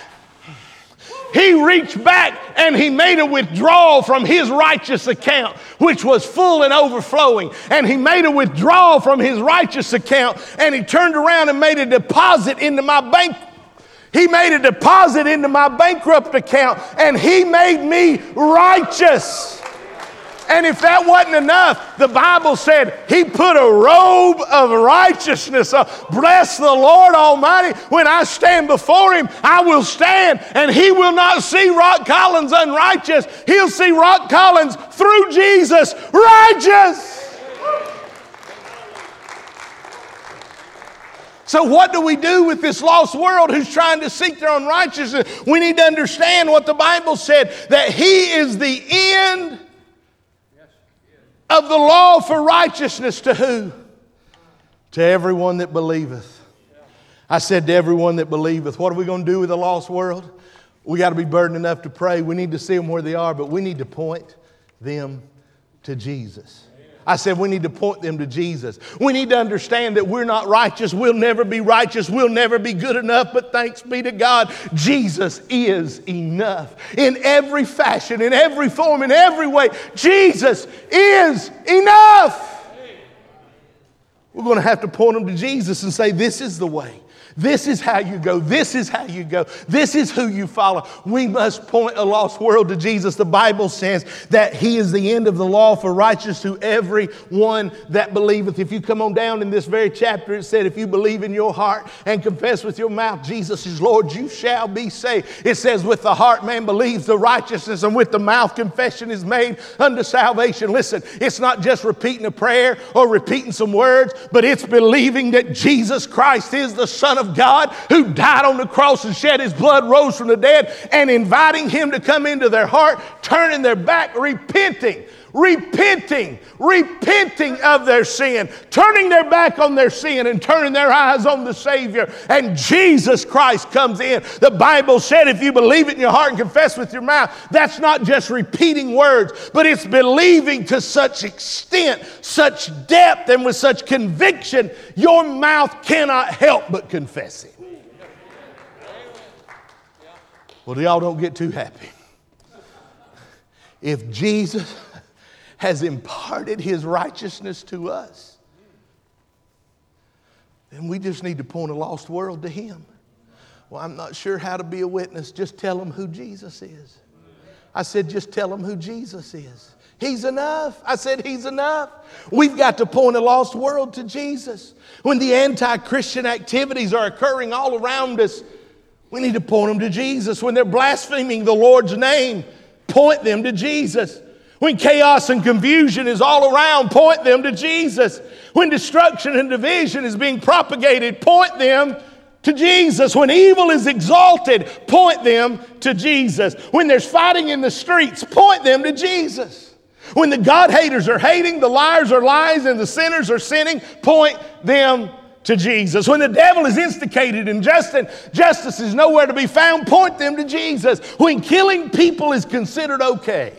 He reached back and he made a withdrawal from his righteous account, which was full and overflowing. And he made a withdrawal from his righteous account, and he turned around and made a deposit into my bank. He made a deposit into my bankrupt account, and he made me righteous. And if that wasn't enough, the Bible said he put a robe of righteousness on. Bless the Lord Almighty. When I stand before him, I will stand, and he will not see Roc Collins unrighteous. He'll see Roc Collins through Jesus righteous. So what do we do with this lost world who's trying to seek their own righteousness? We need to understand what the Bible said, that he is the end of the law for righteousness to who? To everyone that believeth. I said to everyone that believeth. What are we going to do with the lost world? We got to be burdened enough to pray. We need to see them where they are, but we need to point them to Jesus. I said we need to point them to Jesus. We need to understand that we're not righteous. We'll never be righteous. We'll never be good enough. But thanks be to God, Jesus is enough. In every fashion, in every form, in every way, Jesus is enough. We're going to have to point them to Jesus and say, this is the way. This is how you go. This is how you go. This is who you follow. We must point a lost world to Jesus. The Bible says that he is the end of the law for righteous to every one that believeth. If you come on down in this very chapter, it said, if you believe in your heart and confess with your mouth, Jesus is Lord, you shall be saved. It says, with the heart man believes to righteousness, and with the mouth confession is made unto salvation. Listen, it's not just repeating a prayer or repeating some words, but it's believing that Jesus Christ is the Son of God. Of God who died on the cross and shed his blood, rose from the dead, and inviting him to come into their heart, turning their back, repenting, repenting, repenting of their sin, turning their back on their sin and turning their eyes on the Savior. And Jesus Christ comes in. The Bible said if you believe it in your heart and confess with your mouth, that's not just repeating words, but it's believing to such extent, such depth, and with such conviction, your mouth cannot help but confess it. Well, y'all don't get too happy. If Jesus has imparted his righteousness to us, then we just need to point a lost world to him. Well, I'm not sure how to be a witness. Just tell them who Jesus is. I said, just tell them who Jesus is. He's enough. I said, he's enough. We've got to point a lost world to Jesus. When the anti-Christian activities are occurring all around us, we need to point them to Jesus. When they're blaspheming the Lord's name, point them to Jesus. When chaos and confusion is all around, point them to Jesus. When destruction and division is being propagated, point them to Jesus. When evil is exalted, point them to Jesus. When there's fighting in the streets, point them to Jesus. When the God-haters are hating, the liars are lies, and the sinners are sinning, point them to Jesus. When the devil is instigated and justice is nowhere to be found, point them to Jesus. When killing people is considered okay,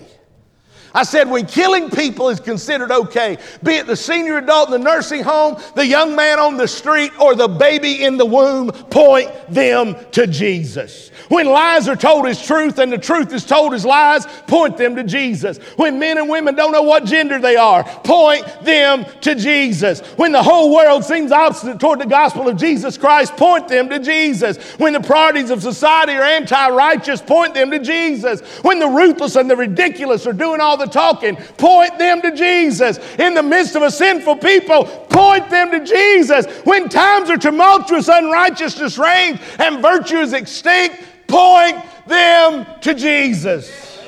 I said when killing people is considered okay, be it the senior adult in the nursing home, the young man on the street, or the baby in the womb, point them to Jesus. When lies are told as truth and the truth is told as lies, point them to Jesus. When men and women don't know what gender they are, point them to Jesus. When the whole world seems obstinate toward the gospel of Jesus Christ, point them to Jesus. When the priorities of society are anti-righteous, point them to Jesus. When the ruthless and the ridiculous are doing all the talking, point them to Jesus. In the midst of a sinful people, point them to Jesus. When times are tumultuous, unrighteousness reigns, and virtue is extinct, point them to Jesus.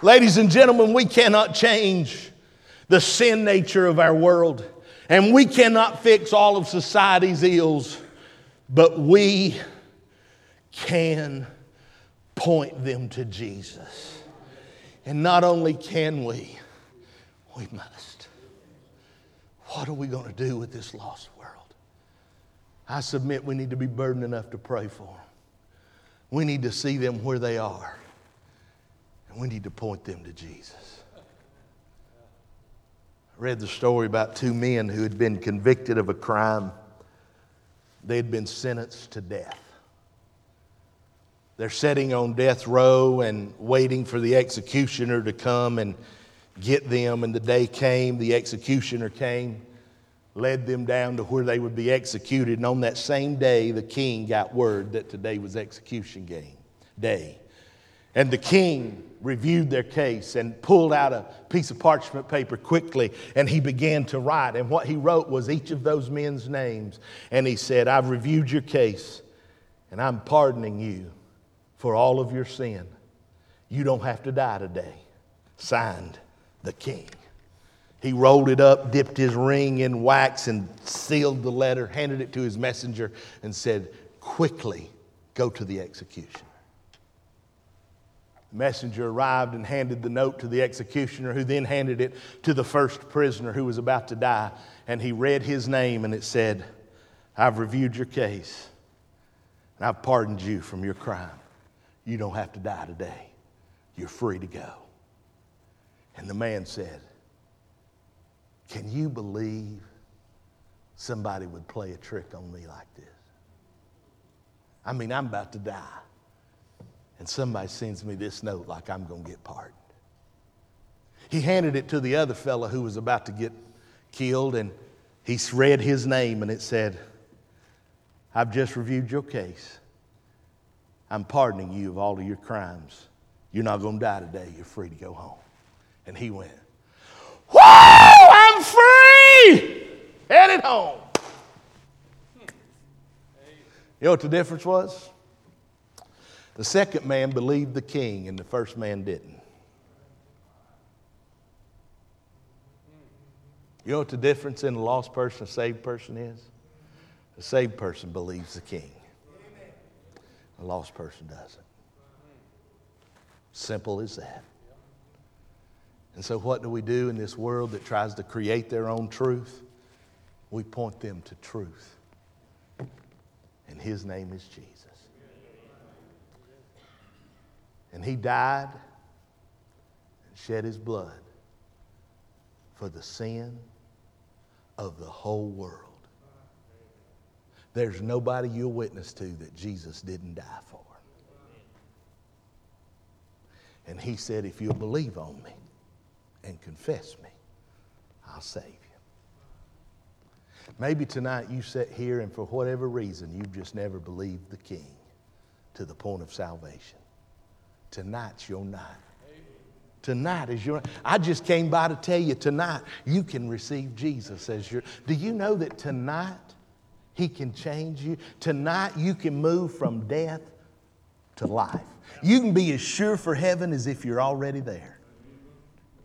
Ladies and gentlemen, we cannot change the sin nature of our world, and we cannot fix all of society's ills, but we can point them to Jesus. And not only can we, we must. What are we going to do with this lost world? I submit we need to be burdened enough to pray for them. We need to see them where they are. And we need to point them to Jesus. I read the story about two men who had been convicted of a crime. They had been sentenced to death. They're sitting on death row and waiting for the executioner to come and get them. And the day came, the executioner came, led them down to where they would be executed. And on that same day, the king got word that today was execution day. And the king reviewed their case and pulled out a piece of parchment paper quickly, and he began to write. And what he wrote was each of those men's names. And he said, I've reviewed your case, and I'm pardoning you for all of your sin. You don't have to die today. Signed, the king. He rolled it up, dipped his ring in wax, and sealed the letter, handed it to his messenger, and said, quickly go to the executioner. The messenger arrived and handed the note to the executioner, who then handed it to the first prisoner who was about to die. And he read his name, and it said, I've reviewed your case, and I've pardoned you from your crime. You don't have to die today. You're free to go. And the man said, can you believe somebody would play a trick on me like this? I mean, I'm about to die, and somebody sends me this note like I'm going to get pardoned. He handed it to the other fellow who was about to get killed, and he read his name, and it said, I've just reviewed your case. I'm pardoning you of all of your crimes. You're not going to die today. You're free to go home. And he went, whoa, I'm free! Headed home. You know what the difference was? The second man believed the king and the first man didn't. You know what the difference in a lost person and a saved person is? The saved person believes the king. A lost person doesn't. Simple as that. And so what do we do in this world that tries to create their own truth? We point them to truth. And his name is Jesus. And he died and shed his blood for the sin of the whole world. There's nobody you'll witness to that Jesus didn't die for. And he said, if you'll believe on me and confess me, I'll save you. Maybe tonight you sit here and for whatever reason you've just never believed the King to the point of salvation. Tonight's your night. Tonight is your night. I just came by to tell you tonight you can receive Jesus as your... Do you know that tonight he can change you? Tonight you can move from death to life. You can be as sure for heaven as if you're already there,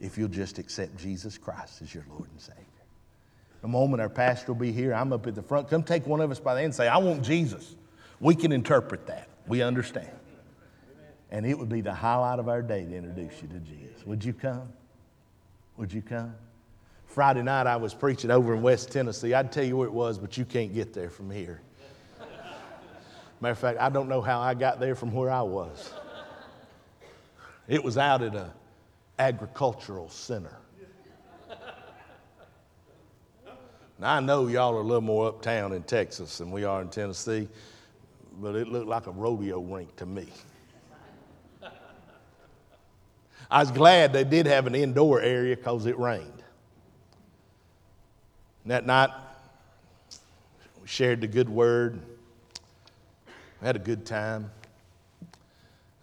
if you'll just accept Jesus Christ as your Lord and Savior. In a moment, our pastor will be here. I'm up at the front. Come take one of us by the hand and say, I want Jesus. We can interpret that. We understand. And it would be the highlight of our day to introduce you to Jesus. Would you come? Would you come? Friday night, I was preaching over in West Tennessee. I'd tell you where it was, but you can't get there from here. Matter of fact, I don't know how I got there from where I was. It was out at a agricultural center. Now I know y'all are a little more uptown in Texas than we are in Tennessee, but it looked like a rodeo rink to me. I was glad they did have an indoor area because it rained. And that night, we shared the good word. We had a good time.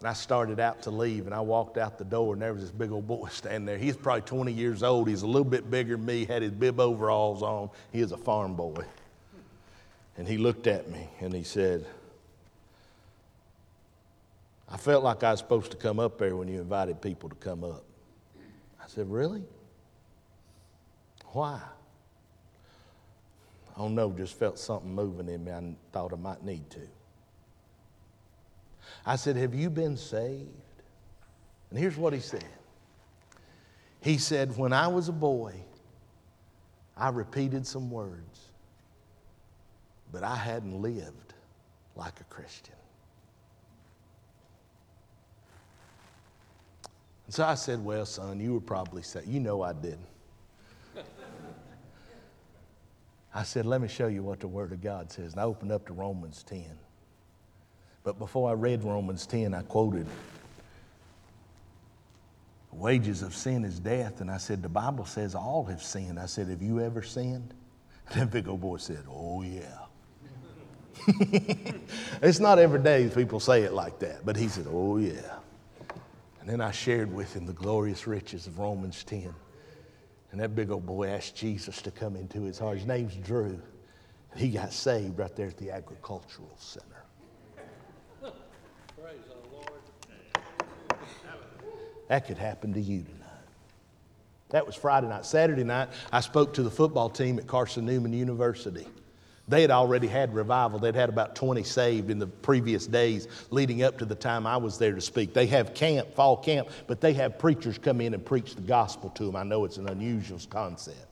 And I started out to leave, and I walked out the door, and there was this big old boy standing there. He's probably twenty years old. He's a little bit bigger than me, had his bib overalls on. He is a farm boy. And he looked at me, and he said, I felt like I was supposed to come up there when you invited people to come up. I said, really? Why? I don't know, just felt something moving in me. I thought I might need to. I said, have you been saved? And here's what he said. He said, when I was a boy, I repeated some words, but I hadn't lived like a Christian. And so I said, well, son, you were probably saved. You know I didn't. I said, let me show you what the Word of God says. And I opened up to Romans ten. But before I read Romans ten, I quoted, the wages of sin is death. And I said, the Bible says all have sinned. I said, have you ever sinned? And that big old boy said, oh, yeah. It's not every day people say it like that. But he said, oh, yeah. And then I shared with him the glorious riches of Romans ten. And that big old boy asked Jesus to come into his heart. His name's Drew. And he got saved right there at the agricultural center. Praise the Lord. That could happen to you tonight. That was Friday night. Saturday night, I spoke to the football team at Carson Newman University. They had already had revival. They'd had about twenty saved in the previous days leading up to the time I was there to speak. They have camp, fall camp, but they have preachers come in and preach the gospel to them. I know it's an unusual concept.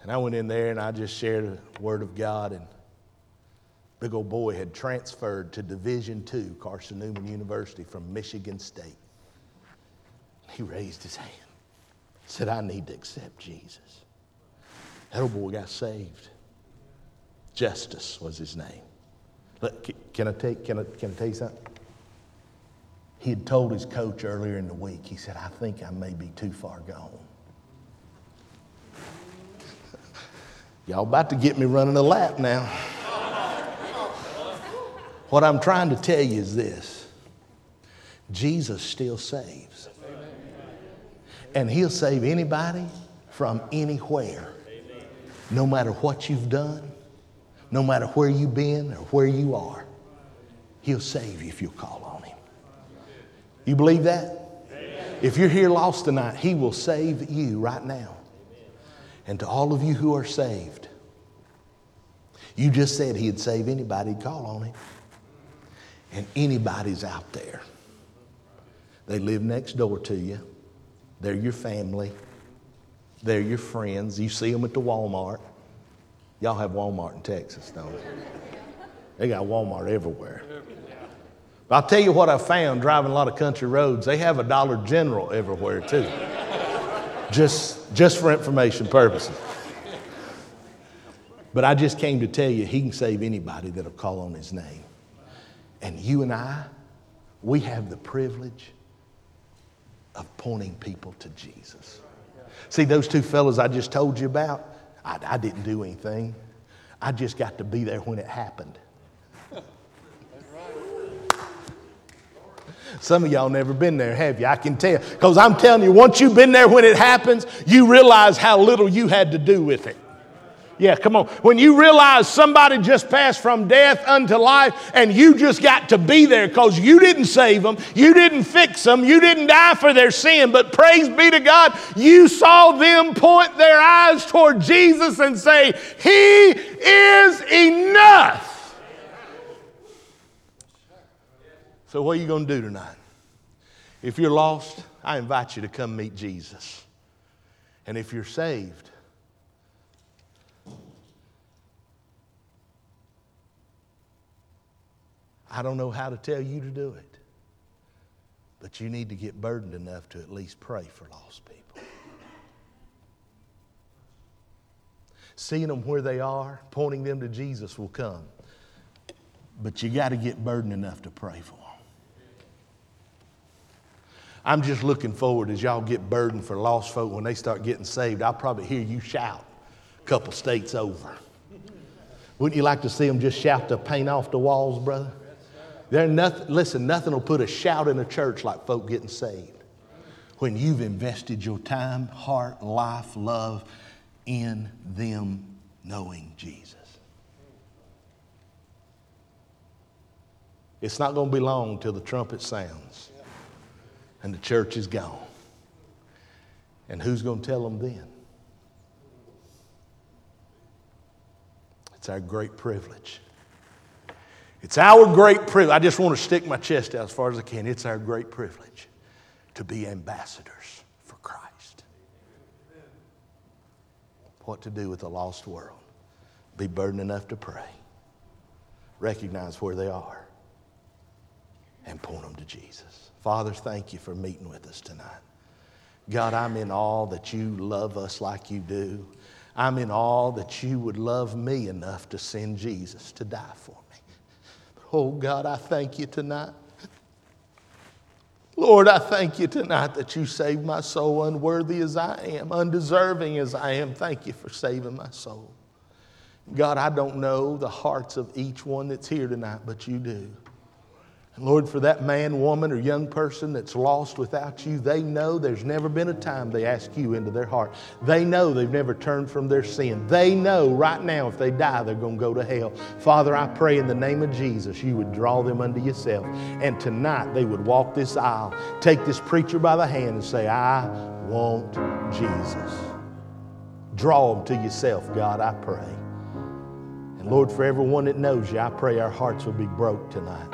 And I went in there and I just shared the word of God, and big old boy had transferred to Division Two, Carson Newman University, from Michigan State. He raised his hand, said, I need to accept Jesus. That old boy got saved. Justice was his name. Look, can I take, can I, can I tell you something? He had told his coach earlier in the week, he said, I think I may be too far gone. Y'all about to get me running a lap now. What I'm trying to tell you is this. Jesus still saves. And he'll save anybody from anywhere. No matter what you've done, no matter where you've been or where you are, he'll save you if you'll call on him. You believe that? Amen. If you're here lost tonight, he will save you right now. And to all of you who are saved, you just said he'd save anybody, he'd call on him. And anybody's out there. They live next door to you. They're your family. They're your friends. You see them at the Walmart. Y'all have Walmart in Texas, don't you? They got Walmart everywhere. But I'll tell you what I found driving a lot of country roads. They have a Dollar General everywhere, too. Just, just for information purposes. But I just came to tell you, he can save anybody that'll call on his name. And you and I, we have the privilege of pointing people to Jesus. See, those two fellas I just told you about, I, I didn't do anything. I just got to be there when it happened. Some of y'all never been there, have you? I can tell. Because I'm telling you, once you've been there when it happens, you realize how little you had to do with it. Yeah, come on. When you realize somebody just passed from death unto life and you just got to be there because you didn't save them, you didn't fix them, you didn't die for their sin, but praise be to God, you saw them point their eyes toward Jesus and say, he is enough. So what are you going to do tonight? If you're lost, I invite you to come meet Jesus. And if you're saved, I don't know how to tell you to do it, but you need to get burdened enough to at least pray for lost people. Seeing them where they are, pointing them to Jesus will come, but you got to get burdened enough to pray for them. I'm just looking forward as y'all get burdened for lost folk. When they start getting saved, I'll probably hear you shout a couple states over. Wouldn't you like to see them just shout the paint off the walls, brother? They're nothing, listen, nothing will put a shout in a church like folk getting saved. When you've invested your time, heart, life, love in them knowing Jesus. It's not going to be long till the trumpet sounds and the church is gone. And who's going to tell them then? It's our great privilege. It's our great privilege. I just want to stick my chest out as far as I can. It's our great privilege to be ambassadors for Christ. What to do with the lost world. Be burdened enough to pray. Recognize where they are. And point them to Jesus. Father, thank you for meeting with us tonight. God, I'm in awe that you love us like you do. I'm in awe that you would love me enough to send Jesus to die for me. Oh, God, I thank you tonight. Lord, I thank you tonight that you saved my soul, unworthy as I am, undeserving as I am. Thank you for saving my soul. God, I don't know the hearts of each one that's here tonight, but you do. Lord, for that man, woman, or young person that's lost without you, they know there's never been a time they asked you into their heart. They know they've never turned from their sin. They know right now if they die, they're going to go to hell. Father, I pray in the name of Jesus, you would draw them unto yourself. And tonight they would walk this aisle, take this preacher by the hand and say, I want Jesus. Draw them to yourself, God, I pray. And Lord, for everyone that knows you, I pray our hearts would be broke tonight.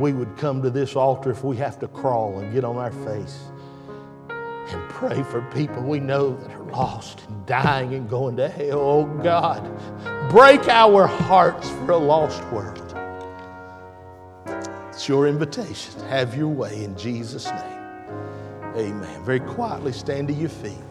We would come to this altar if we have to crawl and get on our face and pray for people we know that are lost and dying and going to hell. Oh God, break our hearts for a lost world. It's your invitation. Have your way in Jesus' name. Amen. Very quietly stand to your feet.